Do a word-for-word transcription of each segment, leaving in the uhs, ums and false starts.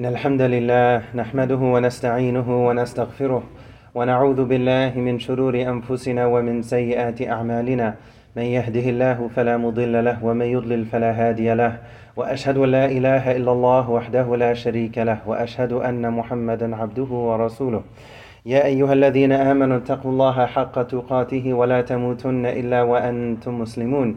إن الحمد لله نحمده ونستعينه ونستغفره ونعوذ بالله من شرور أنفسنا ومن سيئات أعمالنا من يهده الله فلا مضل له ومن يضلل فلا هادي له وأشهد أن لا إله إلا الله وحده لا شريك له وأشهد أن محمدا عبده ورسوله يا أيها الذين آمنوا اتقوا الله حق تقاته ولا تموتن إلا وأنتم مسلمون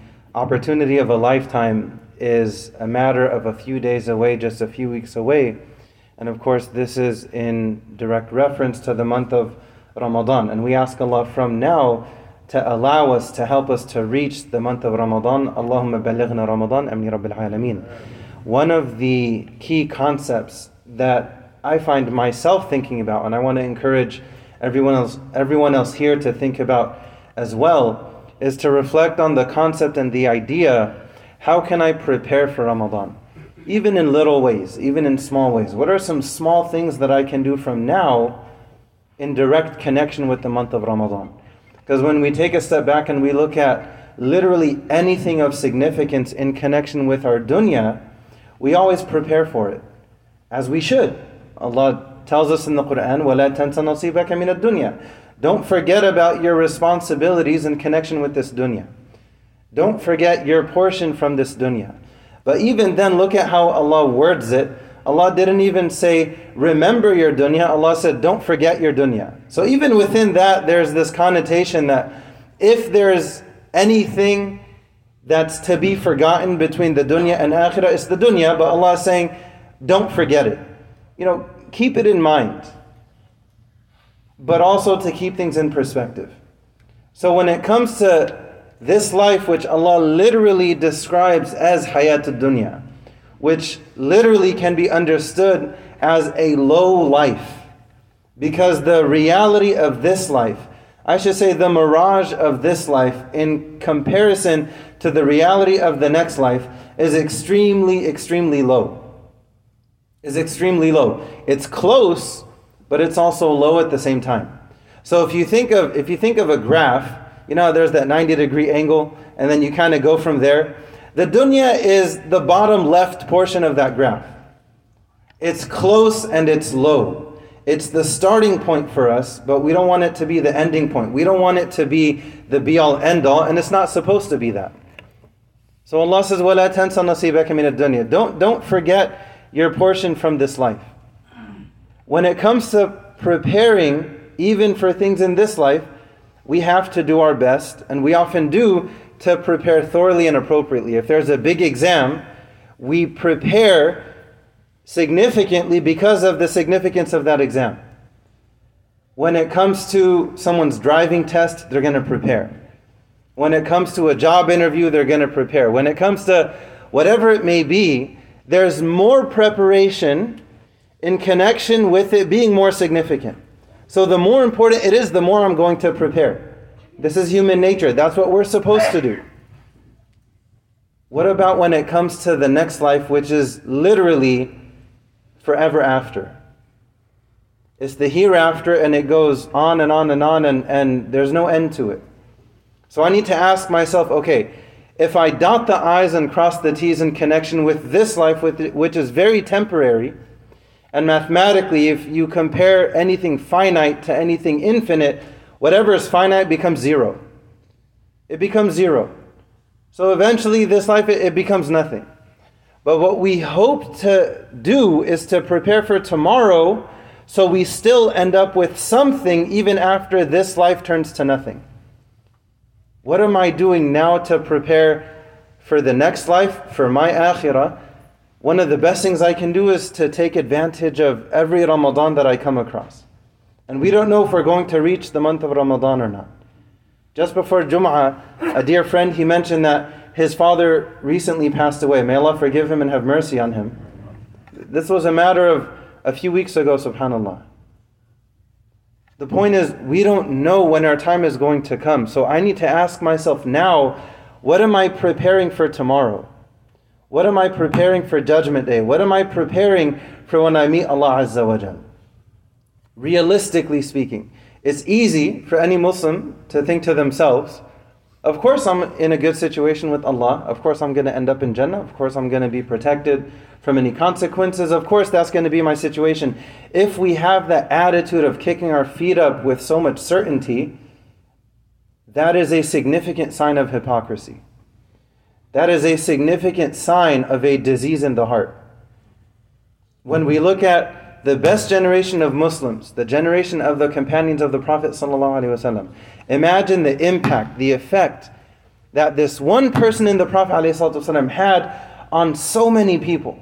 opportunity of a lifetime is a matter of a few days away, just a few weeks away. And of course, this is in direct reference to the month of Ramadan. And we ask Allah from now to allow us, to help us to reach the month of Ramadan. Allahumma balighna Ramadan, amni rabbil alameen. One of the key concepts that I find myself thinking about, and I want to encourage everyone else, everyone else here to think about as well, is to reflect on the concept and the idea, how can I prepare for Ramadan? Even in little ways, even in small ways. What are some small things that I can do from now in direct connection with the month of Ramadan? Because when we take a step back and we look at literally anything of significance in connection with our dunya, we always prepare for it, as we should. Allah tells us in the Quran, وَلَا تَنْسَ نَصِيبَكَ مِنَ الدُّنْيَا. Don't forget about your responsibilities in connection with this dunya. Don't forget your portion from this dunya. But even then, look at how Allah words it. Allah didn't even say, remember your dunya. Allah said, don't forget your dunya. So even within that, there's this connotation that if there's anything that's to be forgotten between the dunya and akhirah, it's the dunya. But Allah is saying, don't forget it. You know, keep it in mind, but also to keep things in perspective. So when it comes to this life, which Allah literally describes as hayatul dunya, which literally can be understood as a low life, because the reality of this life, I should say the mirage of this life in comparison to the reality of the next life, is extremely, extremely low. Is extremely low. It's close, but it's also low at the same time. So if you think of if you think of a graph, you know, there's that ninety degree angle, and then you kind of go from there. The dunya is the bottom left portion of that graph. It's close and it's low. It's the starting point for us, but we don't want it to be the ending point. We don't want it to be the be-all, end-all, and it's not supposed to be that. So Allah says, وَلَا تَنْسَ نَصِيبَكَ مِنَ الدُّنْيَا. Don't, don't forget your portion from this life. When it comes to preparing, even for things in this life, we have to do our best, and we often do, to prepare thoroughly and appropriately. If there's a big exam, we prepare significantly because of the significance of that exam. When it comes to someone's driving test, they're going to prepare. When it comes to a job interview, they're going to prepare. When it comes to whatever it may be, there's more preparation in connection with it being more significant. So the more important it is, the more I'm going to prepare. This is human nature. That's what we're supposed to do. What about when it comes to the next life, which is literally forever after? It's the hereafter, and it goes on and on and on, and, and there's no end to it. So I need to ask myself, okay, if I dot the I's and cross the T's in connection with this life, which is very temporary, and mathematically, if you compare anything finite to anything infinite, whatever is finite becomes zero. It becomes zero. So eventually, this life, it, it becomes nothing. But what we hope to do is to prepare for tomorrow, so we still end up with something even after this life turns to nothing. What am I doing now to prepare for the next life, for my akhirah? One of the best things I can do is to take advantage of every Ramadan that I come across. And we don't know if we're going to reach the month of Ramadan or not. Just before Jum'ah, a dear friend, he mentioned that his father recently passed away. May Allah forgive him and have mercy on him. This was a matter of a few weeks ago, subhanAllah. The point is, we don't know when our time is going to come. So I need to ask myself now, what am I preparing for tomorrow? What am I preparing for Judgment Day? What am I preparing for when I meet Allah Azza wa Jal? Realistically speaking, it's easy for any Muslim to think to themselves, of course I'm in a good situation with Allah. Of course I'm going to end up in Jannah. Of course I'm going to be protected from any consequences. Of course that's going to be my situation. If we have that attitude of kicking our feet up with so much certainty, that is a significant sign of hypocrisy. That is a significant sign of a disease in the heart. When we look at the best generation of Muslims, the generation of the companions of the Prophet ﷺ, imagine the impact, the effect that this one person in the Prophet ﷺ had on so many people.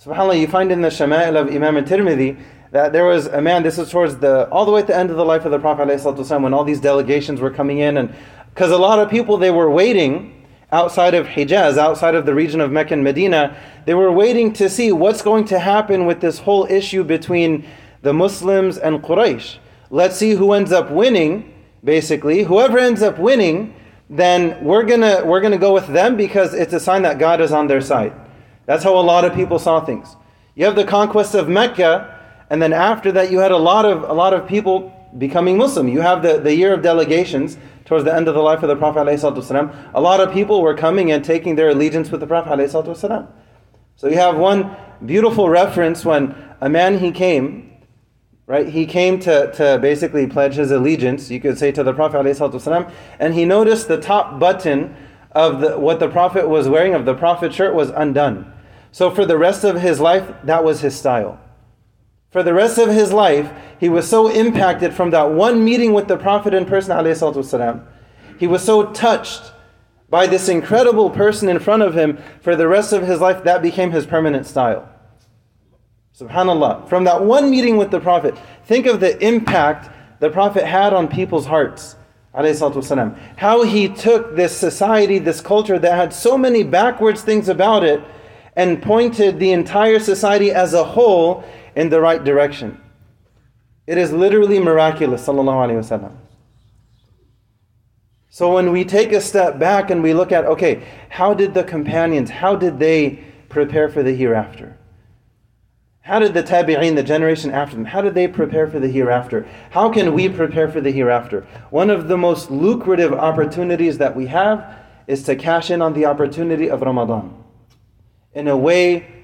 SubhanAllah, you find in the Shama'il of Imam al-Tirmidhi that there was a man, this is towards the, all the way at the end of the life of the Prophet ﷺ, when all these delegations were coming in, and because a lot of people, they were waiting outside of Hijaz, outside of the region of Mecca and Medina, they were waiting to see what's going to happen with this whole issue between the Muslims and Quraysh. Let's see who ends up winning, basically. Whoever ends up winning, then we're gonna we're gonna go with them because it's a sign that God is on their side. That's how a lot of people saw things. You have the conquest of Mecca, and then after that you had a lot of a lot of people becoming Muslim. You have the, the year of delegations towards the end of the life of the Prophet ﷺ. A lot of people were coming and taking their allegiance with the Prophet ﷺ. So you have one beautiful reference when a man, he came, right? He came to, to basically pledge his allegiance, you could say, to the Prophet ﷺ, and he noticed the top button of the, what the Prophet was wearing, of the Prophet's shirt, was undone. So for the rest of his life, that was his style. For the rest of his life, he was so impacted from that one meeting with the Prophet in person, ﷺ. He was so touched by this incredible person in front of him, for the rest of his life, that became his permanent style. SubhanAllah. From that one meeting with the Prophet, think of the impact the Prophet had on people's hearts, ﷺ. How he took this society, this culture that had so many backwards things about it, and pointed the entire society as a whole in the right direction. It is literally miraculous, sallallahu alaihi wasallam. So when we take a step back and we look at, okay, how did the companions, how did they prepare for the hereafter? How did the tabi'in, the generation after them, how did they prepare for the hereafter? How can we prepare for the hereafter? One of the most lucrative opportunities that we have is to cash in on the opportunity of Ramadan in a way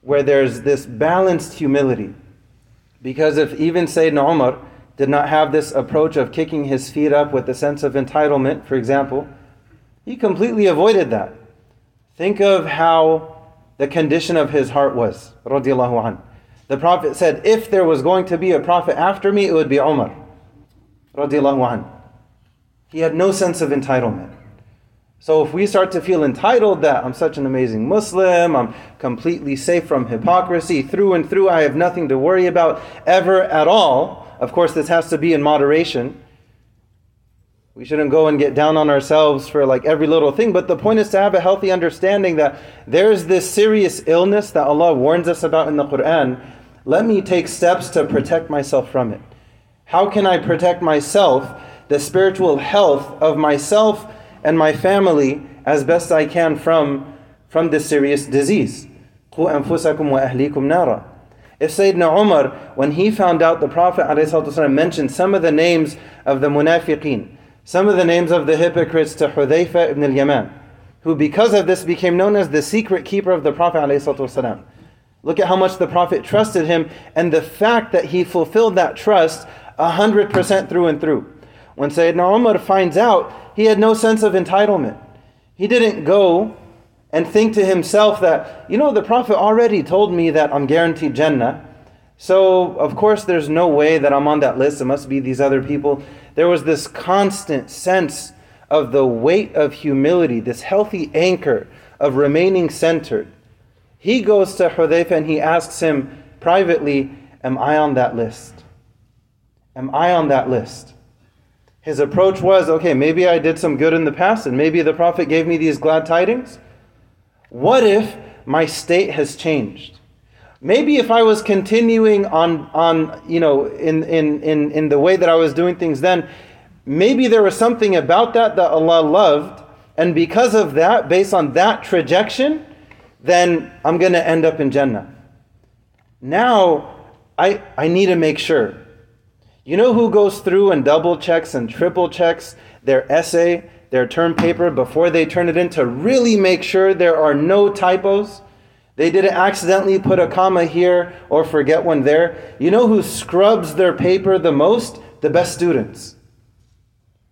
where there's this balanced humility. Because if even Sayyidina Umar did not have this approach of kicking his feet up with a sense of entitlement, for example, he completely avoided that. Think of how the condition of his heart was, radiallahu anhu. The Prophet said, if there was going to be a prophet after me, it would be Umar, radiallahu anhu. He had no sense of entitlement. So if we start to feel entitled that I'm such an amazing Muslim, I'm completely safe from hypocrisy, through and through, I have nothing to worry about ever at all. Of course, this has to be in moderation. We shouldn't go and get down on ourselves for like every little thing. But the point is to have a healthy understanding that there's this serious illness that Allah warns us about in the Quran. Let me take steps to protect myself from it. How can I protect myself, the spiritual health of myself and my family, as best I can from, from this serious disease? قُوْ أَنفُسَكُمْ وَأَهْلِيكُمْ نَارًا. If Sayyidina Umar, when he found out the Prophet ﷺ mentioned some of the names of the munafiqeen, some of the names of the hypocrites to Hudayfa ibn al-Yaman, who because of this became known as the secret keeper of the Prophet ﷺ. Look at how much the Prophet trusted him, and the fact that he fulfilled that trust one hundred percent through and through. When Sayyidina Umar finds out, he had no sense of entitlement. He didn't go and think to himself that, you know, the Prophet already told me that I'm guaranteed Jannah, so of course there's no way that I'm on that list. It must be these other people. There was this constant sense of the weight of humility, this healthy anchor of remaining centered. He goes to Hudayfa and he asks him privately, am I on that list? Am I on that list? His approach was, okay, maybe I did some good in the past, and maybe the Prophet gave me these glad tidings. What if my state has changed? Maybe if I was continuing on, on you know, in, in, in, in the way that I was doing things then, maybe there was something about that that Allah loved, and because of that, based on that trajectory, then I'm going to end up in Jannah. Now, I I need to make sure. You know who goes through and double checks and triple checks their essay, their term paper, before they turn it in to really make sure there are no typos? They didn't accidentally put a comma here or forget one there. You know who scrubs their paper the most? The best students.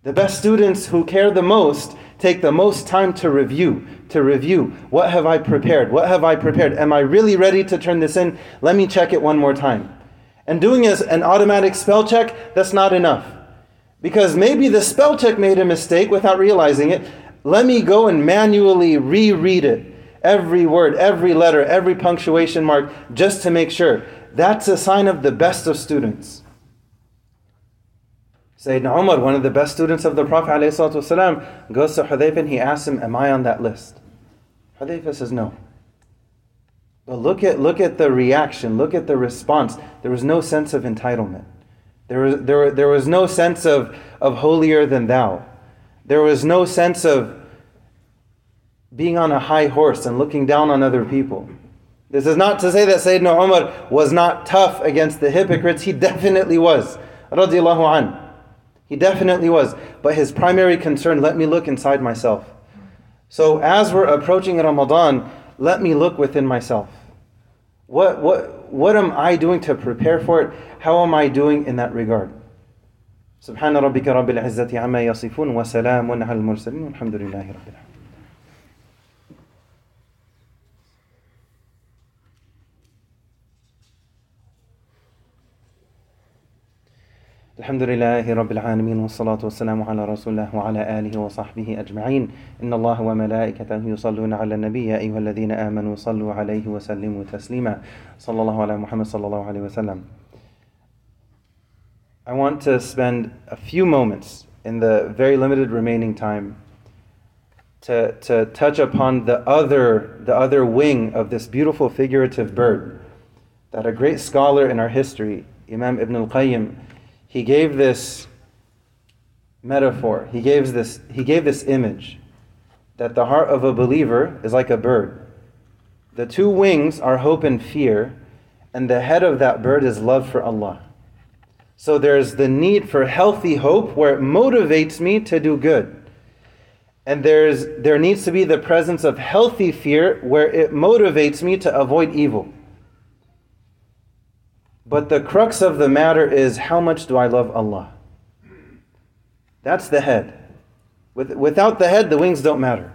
The best students who care the most take the most time to review, to review. What have I prepared? What have I prepared? Am I really ready to turn this in? Let me check it one more time. And doing an automatic spell check, that's not enough. Because maybe the spell check made a mistake without realizing it. Let me go and manually reread it. Every word, every letter, every punctuation mark, just to make sure. That's a sign of the best of students. Sayyidina Umar, one of the best students of the Prophet ﷺ, goes to Hudayfa and he asks him, am I on that list? Hudayfa says no. But look at look at the reaction, look at the response. There was no sense of entitlement. There was, there, there was no sense of, of holier than thou. There was no sense of being on a high horse and looking down on other people. This is not to say that Sayyidina Umar was not tough against the hypocrites. He definitely was. Radiallahu an. He definitely was. But his primary concern, let me look inside myself. So as we're approaching Ramadan, let me look within myself. What what what am I doing to prepare for it? How am I doing in that regard? Subhana rabbika rabbil izzati amma yasifun wa salamun alal mursalin walhamdulillahi rabbil alamin. الحمد لله رب العالمين والصلاة والسلام على رسول الله وعلى آله وصحبه أجمعين إن الله وملائكته يصلون على النبي يا أيها الذين آمنوا صلوا عليه وسلموا تسليما صلى الله على محمد صلى الله عليه وسلم. I want to spend a few moments in the very limited remaining time to to touch upon the other the other wing of this beautiful figurative bird that a great scholar in our history, Imam Ibn al Qayyim, he gave this metaphor, he gave this, he gave this image, that the heart of a believer is like a bird. The two wings are hope and fear, and the head of that bird is love for Allah. So there's the need for healthy hope where it motivates me to do good. And there's there needs to be the presence of healthy fear where it motivates me to avoid evil. But the crux of the matter is, how much do I love Allah? That's the head. With, without the head, the wings don't matter.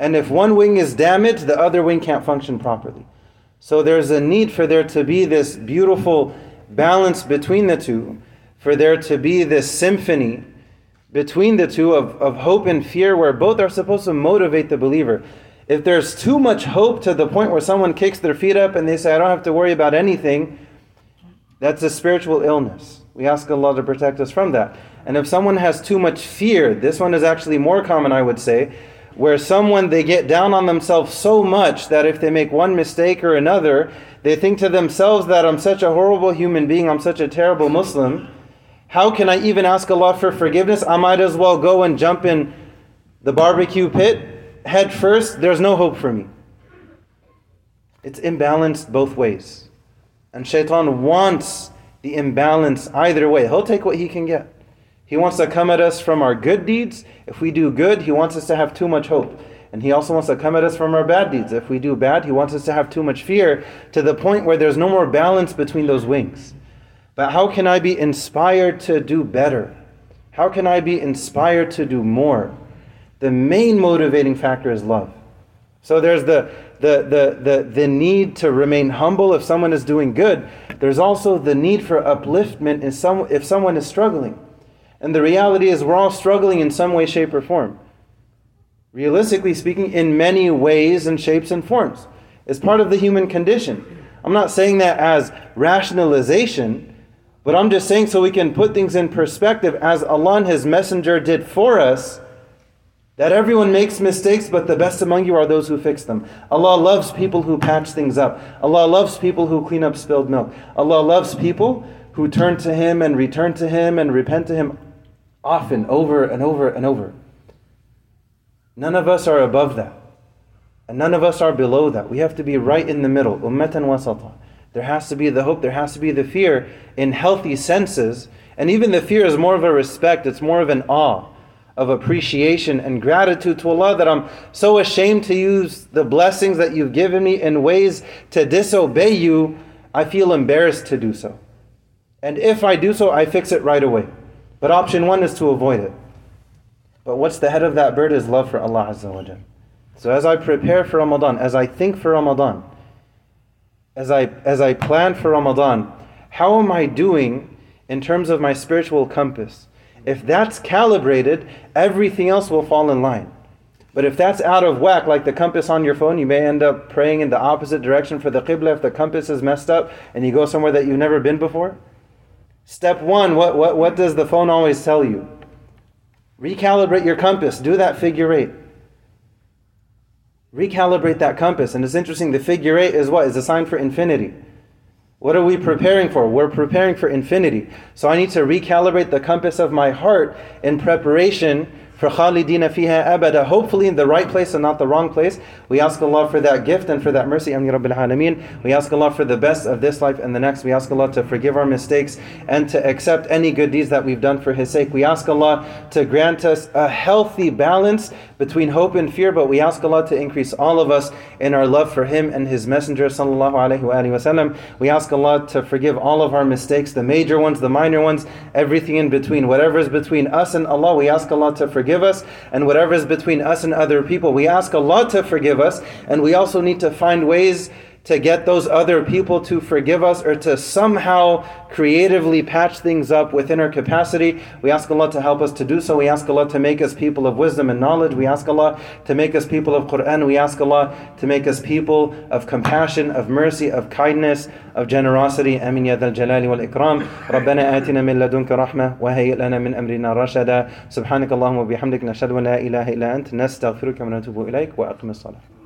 And if one wing is damaged, the other wing can't function properly. So there's a need for there to be this beautiful balance between the two, for there to be this symphony between the two of, of hope and fear, where both are supposed to motivate the believer. If there's too much hope to the point where someone kicks their feet up and they say, I don't have to worry about anything, that's a spiritual illness. We ask Allah to protect us from that. And if someone has too much fear, this one is actually more common, I would say, where someone, they get down on themselves so much that if they make one mistake or another, they think to themselves that I'm such a horrible human being, I'm such a terrible Muslim, how can I even ask Allah for forgiveness? I might as well go and jump in the barbecue pit head first. There's no hope for me. It's imbalanced both ways. And Shaitan wants the imbalance either way. He'll take what he can get. He wants to come at us from our good deeds. If we do good, he wants us to have too much hope. And he also wants to come at us from our bad deeds. If we do bad, he wants us to have too much fear, to the point where there's no more balance between those wings. But how can I be inspired to do better? How can I be inspired to do more? The main motivating factor is love. So there's the The, the, the, the need to remain humble if someone is doing good. There's also the need for upliftment in some, if someone is struggling. And the reality is, we're all struggling in some way, shape, or form. Realistically speaking, in many ways and shapes and forms. It's part of the human condition. I'm not saying that as rationalization, but I'm just saying so we can put things in perspective as Allah and His Messenger did for us, that everyone makes mistakes, but the best among you are those who fix them. Allah loves people who patch things up. Allah loves people who clean up spilled milk. Allah loves people who turn to Him and return to Him and repent to Him often, over and over and over. None of us are above that. And none of us are below that. We have to be right in the middle. Ummatan wasata. There has to be the hope, there has to be the fear in healthy senses. And even the fear is more of a respect, it's more of an awe, of appreciation and gratitude to Allah that I'm so ashamed to use the blessings that you've given me in ways to disobey you. I feel embarrassed to do so. And if I do so, I fix it right away. But option one is to avoid it. But what's the head of that bird is love for Allah Azza wa Jalla. So as I prepare for Ramadan, as I think for Ramadan, as I as I plan for Ramadan, how am I doing in terms of my spiritual compass? If that's calibrated, everything else will fall in line. But if that's out of whack, like the compass on your phone, you may end up praying in the opposite direction for the qibla if the compass is messed up and you go somewhere that you've never been before. Step one, what, what, what does the phone always tell you? Recalibrate your compass. Do that figure eight. Recalibrate that compass. And it's interesting, the figure eight is what? Is a sign for infinity. What are we preparing for? We're preparing for infinity. So I need to recalibrate the compass of my heart in preparation for Khalidina Fiha Abada, hopefully in the right place and not the wrong place. We ask Allah for that gift and for that mercy. Amin Rabbil Alameen. We ask Allah for the best of this life and the next. We ask Allah to forgive our mistakes and to accept any good deeds that we've done for His sake. We ask Allah to grant us a healthy balance between hope and fear, but we ask Allah to increase all of us in our love for Him and His Messenger Sallallahu Alaihi Wasallam. We ask Allah to forgive all of our mistakes, the major ones, the minor ones, everything in between. Whatever is between us and Allah, we ask Allah to forgive Forgive us, and whatever is between us and other people, we ask Allah to forgive us, and we also need to find ways to get those other people to forgive us or to somehow creatively patch things up within our capacity. We ask Allah to help us to do so. We ask Allah to make us people of wisdom and knowledge. We ask Allah to make us people of Quran. We ask Allah to make us people of compassion, of mercy, of kindness, of generosity. Amin ya dhal jalali wal ikram. Rabbana atina min ladunka rahmah wa hayyi' lana min amrina rashada. Subhanakallahumma wa bihamdika nashhadu an la ilaha illa ant nastaghfiruka wa natubu ilayk wa aqim as-salah.